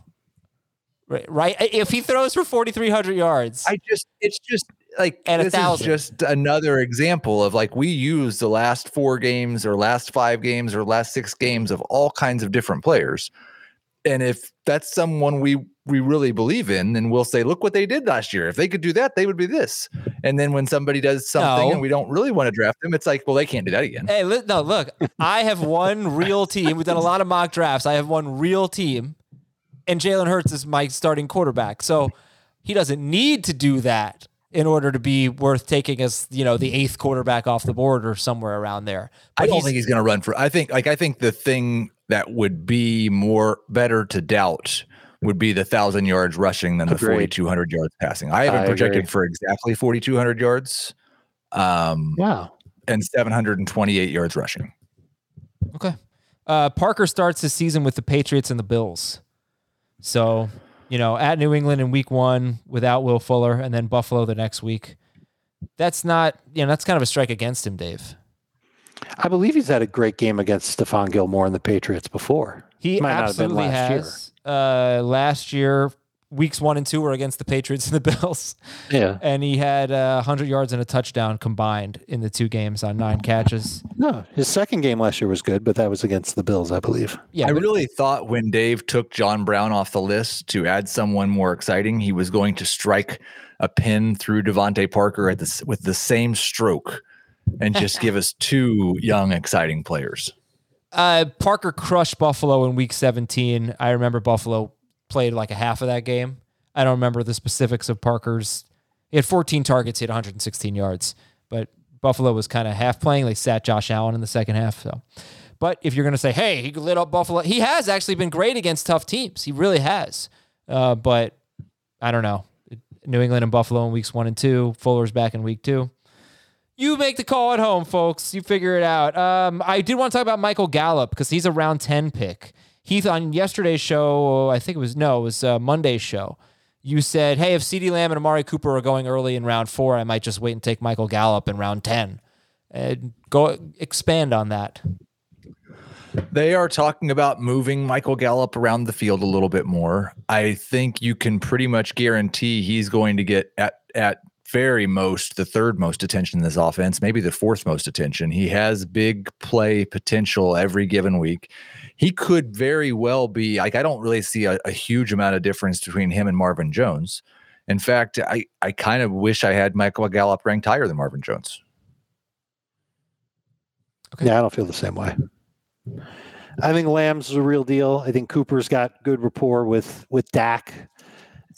right? Right? If he throws for forty-three hundred yards, I just. It's just. Like and this is just another example of like we use the last four games or last five games or last six games of all kinds of different players. And if that's someone we, we really believe in, then we'll say, look what they did last year. If they could do that, they would be this. And then when somebody does something no. and we don't really want to draft them, it's like, well, they can't do that again. Hey, li- no, look, I have one real team. We've done a lot of mock drafts. I have one real team and Jalen Hurts is my starting quarterback. So he doesn't need to do that in order to be worth taking as, you know, the eighth quarterback off the board or somewhere around there. But I don't he's, think he's going to run for, I think, like, I think the thing that would be more better to doubt would be the thousand yards rushing than agreed. the forty-two hundred yards passing. I haven't I projected agree. for exactly forty-two hundred yards. Um, wow. And seven hundred twenty-eight yards rushing. Okay. Uh, Parker starts his season with the Patriots and the Bills. So, you know, at New England in week one without Will Fuller and then Buffalo the next week. That's not, you know, that's kind of a strike against him, Dave. I believe he's had a great game against Stephon Gilmore and the Patriots before. He might absolutely not have been last has. Year. Uh, last year, weeks one and two were against the Patriots and the Bills. Yeah. And he had uh, one hundred yards and a touchdown combined in the two games on nine catches. No, his second game last year was good, but that was against the Bills, I believe. Yeah, I but- really thought when Dave took John Brown off the list to add someone more exciting, he was going to strike a pin through DeVante Parker at the, with the same stroke and just give us two young, exciting players. Uh, Parker crushed Buffalo in week seventeen. I remember Buffalo played like a half of that game. I don't remember the specifics of Parker's. He had fourteen targets, he had one hundred sixteen yards, but Buffalo was kind of half playing. They sat Josh Allen in the second half. So, but if you're going to say, hey, he lit up Buffalo, he has actually been great against tough teams. He really has. Uh, but I don't know. New England and Buffalo in weeks one and two. Fuller's back in week two. You make the call at home, folks. You figure it out. Um, I did want to talk about Michael Gallup because he's a round ten pick. Heath, on yesterday's show, I think it was, no, it was uh, Monday's show, you said, hey, if CeeDee Lamb and Amari Cooper are going early in round four, I might just wait and take Michael Gallup in round ten. Uh, go expand on that. They are talking about moving Michael Gallup around the field a little bit more. I think you can pretty much guarantee he's going to get at at very most the third most attention in this offense, maybe the fourth most attention. He has big play potential every given week. He could very well be, like, I don't really see a, a huge amount of difference between him and Marvin Jones. In fact, I, I kind of wish I had Michael Gallup ranked higher than Marvin Jones. Okay. Yeah, I don't feel the same way. I think Lamb's a real deal. I think Cooper's got good rapport with, with Dak.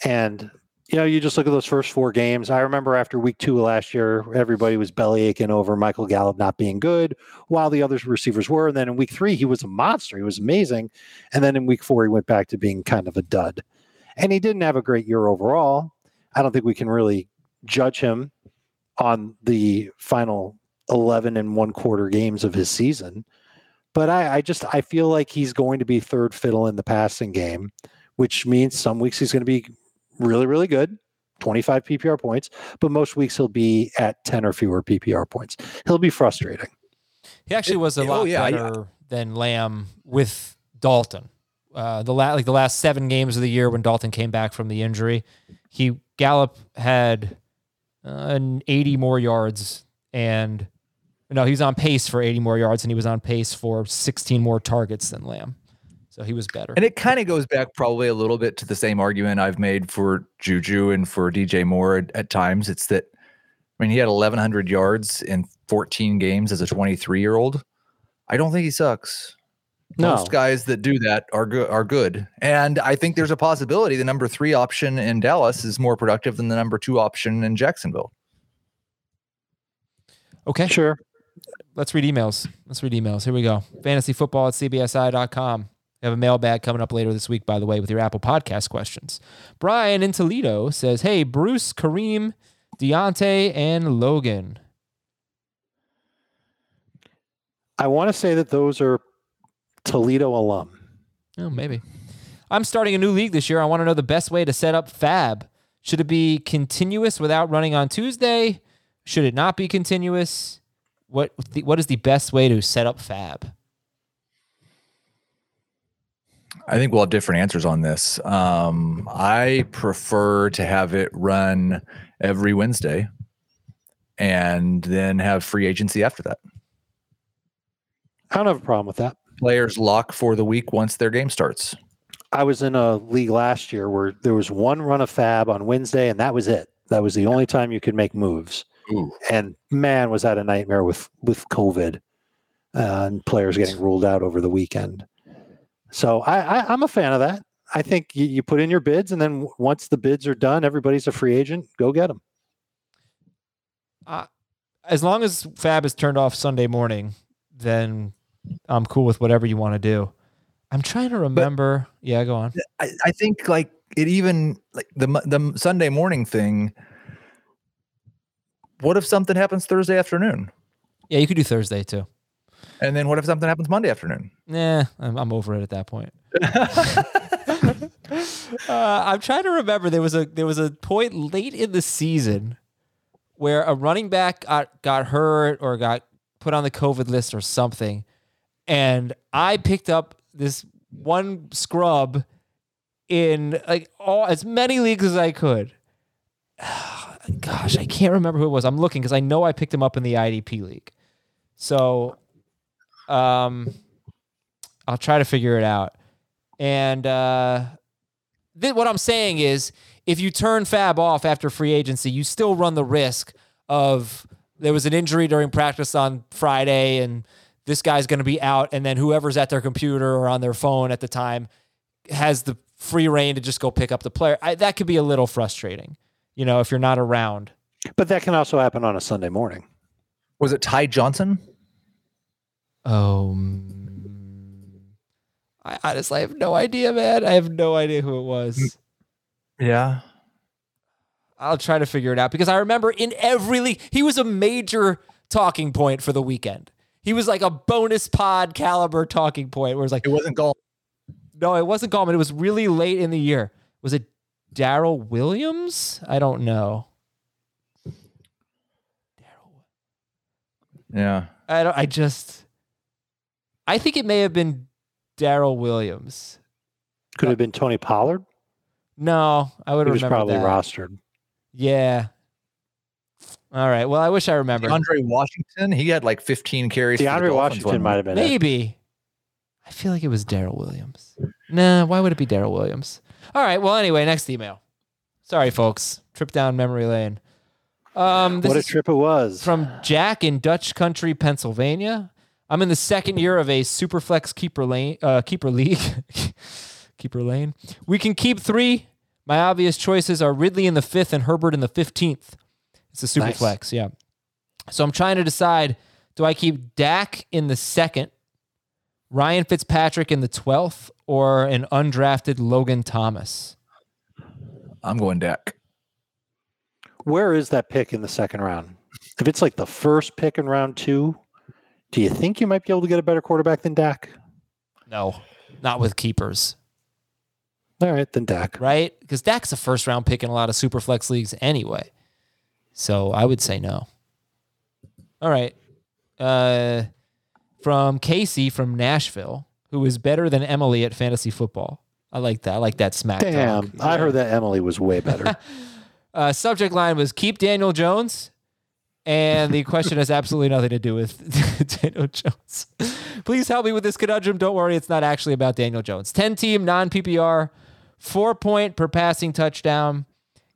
And, you know, you just look at those first four games. I remember after week two of last year, everybody was belly aching over Michael Gallup not being good while the other receivers were. And then in week three, he was a monster. He was amazing. And then in week four, he went back to being kind of a dud. And he didn't have a great year overall. I don't think we can really judge him on the final eleven and one quarter games of his season. But I, I just, I feel like he's going to be third fiddle in the passing game, which means some weeks he's going to be really, really good, twenty-five P P R points, but most weeks he'll be at ten or fewer P P R points. He'll be frustrating. He actually was a it, lot oh, yeah, better yeah. than Lamb with Dalton. Uh, the la- like the last seven games of the year when Dalton came back from the injury, he Gallup had uh, eighty more yards, and no, he was on pace for eighty more yards, and he was on pace for sixteen more targets than Lamb. So he was better. And it kind of goes back probably a little bit to the same argument I've made for Juju and for D J Moore at, at times. It's that, I mean, he had eleven hundred yards in fourteen games as a twenty-three-year-old. I don't think he sucks. No. Most guys that do that are, go- are good. And I think there's a possibility the number three option in Dallas is more productive than the number two option in Jacksonville. Okay. Sure. Let's read emails. Let's read emails. Here we go. Fantasyfootball at C B S I dot com. We have a mailbag coming up later this week, by the way, with your Apple Podcast questions. Brian in Toledo says, hey, Bruce, Kareem, Deontay, and Logan. I want to say that those are Toledo alum. Oh, maybe. I'm starting a new league this year. I want to know the best way to set up Fab. Should it be continuous without running on Tuesday? Should it not be continuous? What What is the best way to set up Fab? I think we'll have different answers on this. Um, I prefer to have it run every Wednesday and then have free agency after that. I don't have a problem with that. Players lock for the week once their game starts. I was in a league last year where there was one run of Fab on Wednesday, and that was it. That was the only time you could make moves. Ooh. And man, was that a nightmare with, with COVID uh, and players getting ruled out over the weekend. So I, I, I'm a fan of that. I think you, you put in your bids, and then once the bids are done, everybody's a free agent. Go get them. Uh, as long as Fab is turned off Sunday morning, then I'm cool with whatever you want to do. I'm trying to remember. But, yeah, go on. I, I think like it even like the the Sunday morning thing. What if something happens Thursday afternoon? Yeah, you could do Thursday too. And then what if something happens Monday afternoon? Nah, I'm, I'm over it at that point. uh, I'm trying to remember. There was a there was a point late in the season where a running back got, got hurt or got put on the COVID list or something, and I picked up this one scrub in like all as many leagues as I could. Gosh, I can't remember who it was. I'm looking because I know I picked him up in the I D P league. So um, I'll try to figure it out. And uh, th- what I'm saying is if you turn Fab off after free agency, you still run the risk of there was an injury during practice on Friday and this guy's going to be out, and then whoever's at their computer or on their phone at the time has the free reign to just go pick up the player. I, that could be a little frustrating, you know, if you're not around. But that can also happen on a Sunday morning. Was it Ty Johnson? Um, I honestly have no idea, man. I have no idea who it was. Yeah. I'll try to figure it out because I remember in every league, he was a major talking point for the weekend. He was like a bonus pod caliber talking point where it was like, it wasn't Gallman. No, it wasn't Gallman. It was really late in the year. Was it Darryl Williams? I don't know. Darryl. Yeah. I don't, I just, I think it may have been Darryl Williams. Could it have been Tony Pollard? No, I would remember that. He was probably rostered. Yeah. All right. Well, I wish I remembered. DeAndre Washington, he had like fifteen carries. DeAndre Washington might have been. Maybe. It. I feel like it was Darryl Williams. Nah, why would it be Darryl Williams? All right. Well, anyway, next email. Sorry, folks. Trip down memory lane. Um, what a trip it was. From Jack in Dutch Country, Pennsylvania. I'm in the second year of a Superflex Keeper Lane uh, Keeper League. Keeper Lane. We can keep three. My obvious choices are Ridley in the fifth and Herbert in the fifteenth. It's a super nice. Flex, yeah. So I'm trying to decide, do I keep Dak in the second, Ryan Fitzpatrick in the twelfth, or an undrafted Logan Thomas? I'm going Dak. Where is that pick in the second round? If it's like the first pick in round two, do you think you might be able to get a better quarterback than Dak? No, not with keepers. All right, then Dak. Right? Because Dak's a first-round pick in a lot of super flex leagues anyway. So I would say no. All right. Uh, from Casey from Nashville, who is better than Emily at fantasy football. I like that. I like that smack talk. Damn, I heard that Emily was way better. uh, subject line was keep Daniel Jones. And the question has absolutely nothing to do with Daniel Jones. Please help me with this conundrum. Don't worry, it's not actually about Daniel Jones. ten-team, non-P P R, four-point per passing touchdown.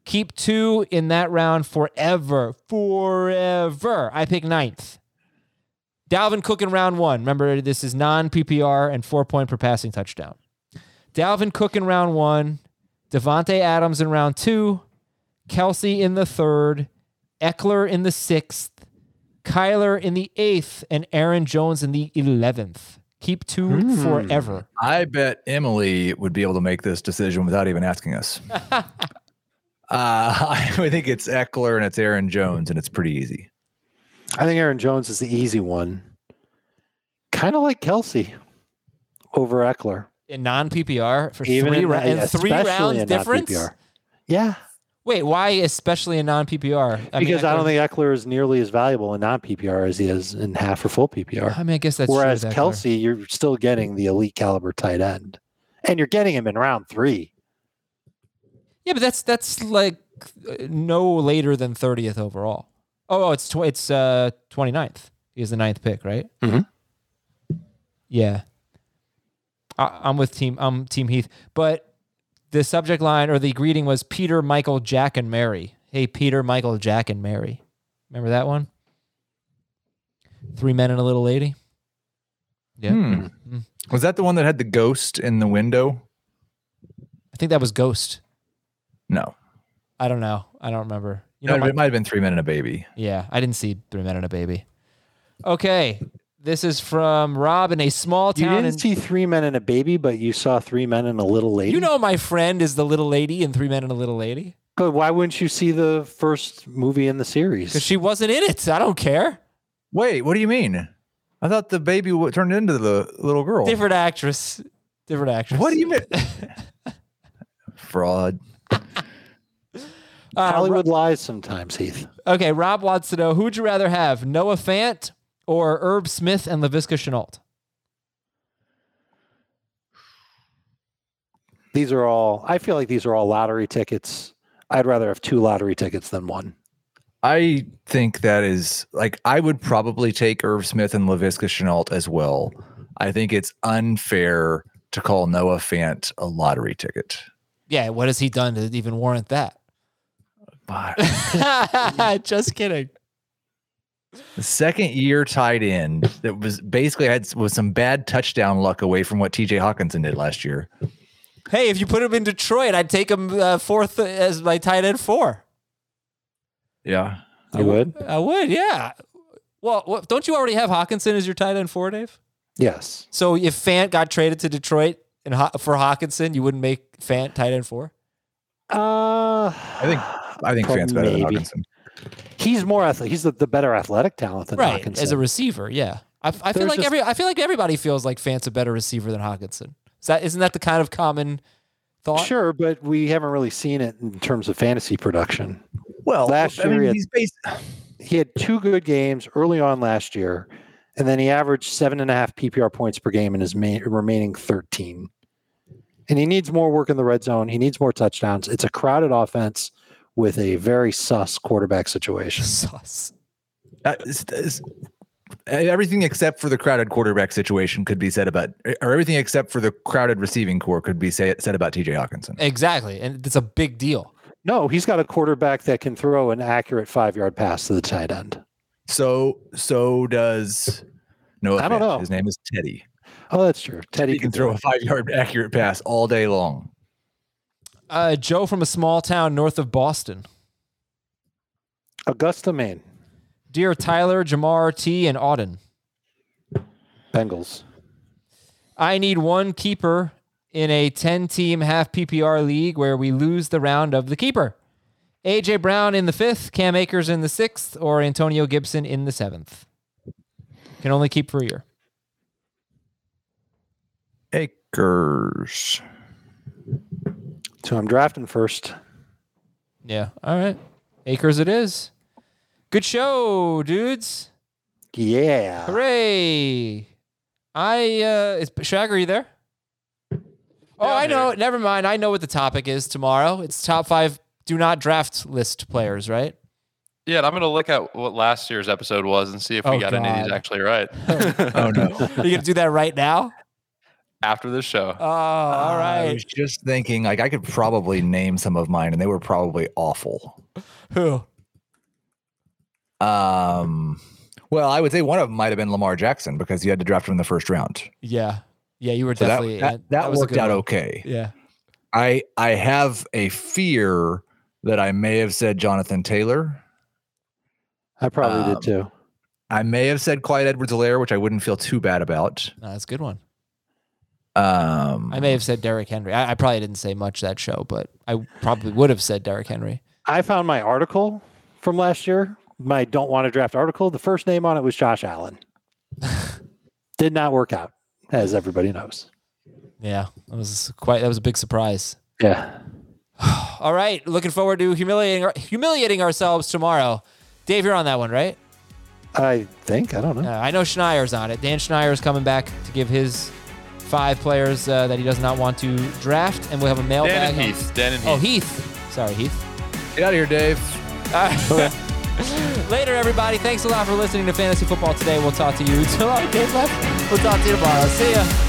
Keep two in that round forever, forever. I pick ninth. Dalvin Cook in round one. Remember, this is non-P P R and four-point per passing touchdown. Dalvin Cook in round one. Davante Adams in round two. Kelce in the third. Eckler in the sixth. Kyler in the eighth. And Aaron Jones in the eleventh. Keep two mm. forever. I bet Emily would be able to make this decision without even asking us. Uh, I think it's Eckler and it's Aaron Jones, and it's pretty easy. I think Aaron Jones is the easy one. kind of like Kelce over Eckler. In non-P P R for Even three, in, ra- yeah, three rounds difference? P P R. Yeah. Wait, why especially in non-P P R? I because mean, Eckler, I don't think Eckler is nearly as valuable in non-P P R as he is in half or full P P R. I mean, I guess that's Whereas true. Whereas Kelce, you're still getting the elite caliber tight end. And you're getting him in round three. Yeah, but that's that's like no later than thirtieth overall. Oh, oh it's tw- it's uh, twenty-ninth. He is the ninth pick, right? Mm-hmm. Yeah. I- I'm with team, I'm team Heath. But... the subject line or the greeting was Peter, Michael, Jack, and Mary. Hey, Peter, Michael, Jack, and Mary. Remember that one? Three men and a little lady. Yeah. Hmm. Mm-hmm. Was that the one that had the ghost in the window? I think that was Ghost. No. I don't know. I don't remember. You know, no, my, it might have been Three Men and a Baby. Yeah. I didn't see Three Men and a Baby. Okay. This is from Rob in a small town. You didn't in- see Three Men and a Baby, but you saw Three Men and a Little Lady. You know my friend is the little lady in Three Men and a Little Lady. But why wouldn't you see the first movie in the series? Because she wasn't in it. I don't care. Wait, what do you mean? I thought the baby w- turned into the little girl. Different actress. Different actress. What do you mean? Fraud. Uh, Hollywood Rob- lies sometimes, Heath. Okay, Rob wants to know, who would you rather have, Noah Fant or Herb Smith and Laviska Shenault? These are all, I feel like these are all lottery tickets. I'd rather have two lottery tickets than one. I think that is, like, I would probably take Herb Smith and Laviska Shenault as well. I think it's unfair to call Noah Fant a lottery ticket. Yeah, what has he done to even warrant that? Just kidding. The second year tight end that was basically had was some bad touchdown luck away from what T J Hawkinson did last year. Hey, if you put him in Detroit, I'd take him uh, fourth as my tight end four. Yeah, I, I would. I would. Yeah. Well, what, don't you already have Hawkinson as your tight end four, Dave? Yes. So if Fant got traded to Detroit and Ho- for Hawkinson, you wouldn't make Fant tight end four. Uh, I think I think Fant's better maybe. than Hawkinson. He's more athletic. He's the, the better athletic talent than right, Hawkinson. Right, as a receiver, yeah. I, I feel like just, every. I feel like everybody feels like Fant's a better receiver than Hawkinson. Is that isn't that the kind of common thought? Sure, but we haven't really seen it in terms of fantasy production. Well, last year I mean, he, had, he's based... he had two good games early on last year, and then he averaged seven and a half P P R points per game in his main, remaining thirteen. And he needs more work in the red zone. He needs more touchdowns. It's a crowded offense with a very sus quarterback situation. Sus. Uh, it's, it's, everything except for the crowded quarterback situation could be said about, or everything except for the crowded receiving core could be say, said about T J Hawkinson. Exactly. And it's a big deal. No, he's got a quarterback that can throw an accurate five-yard pass to the tight end. So so does Noah I don't Fant. know. His name is Teddy. Oh, that's true. Teddy he can, can throw, throw a five-yard accurate pass all day long. Uh, Joe from a small town north of Boston. Augusta, Maine. Dear Tyler, Jamar T, and Auden. Bengals. I need one keeper in a ten-team half P P R league where we lose the round of the keeper. A J Brown in the fifth, Cam Akers in the sixth, or Antonio Gibson in the seventh. Can only keep for a year. Akers. So I'm drafting first. Yeah. All right. Acres it is. Good show, dudes. Yeah. Hooray. I, uh, is Shag, are you there? Oh, I know. Never mind. I know what the topic is tomorrow. It's top five do not draft list players, right? Yeah, and I'm going to look at what last year's episode was and see if we oh, got God. any of these actually right. Oh, no. Are you going to do that right now? After the show. Oh, all right. I was just thinking, like, I could probably name some of mine, and they were probably awful. Who? Um. Well, I would say one of them might have been Lamar Jackson because you had to draft him in the first round. Yeah. Yeah, you were so definitely... That, that, that, that worked out one. okay. Yeah. I I have a fear that I may have said Jonathan Taylor. I probably um, did, too. I may have said Clyde Edwards-Helaire, which I wouldn't feel too bad about. No, that's a good one. Um, I may have said Derrick Henry. I, I probably didn't say much that show, but I probably would have said Derrick Henry. I found my article from last year, my don't want to draft article. The first name on it was Josh Allen. Did not work out, as everybody knows. Yeah, that was quite. That was a big surprise. Yeah. All right, looking forward to humiliating humiliating ourselves tomorrow. Dave, you're on that one, right? I think. I don't know. Uh, I know Schneier's on it. Dan Schneier's coming back to give his five players uh, that he does not want to draft, and we'll have a mailbag. Dan and Heath. Dan and Heath. Oh, Heath. Sorry, Heath. Get out of here, Dave. All right. Later, everybody. Thanks a lot for listening to Fantasy Football Today. We'll talk to you tomorrow. We'll talk to you tomorrow. See ya.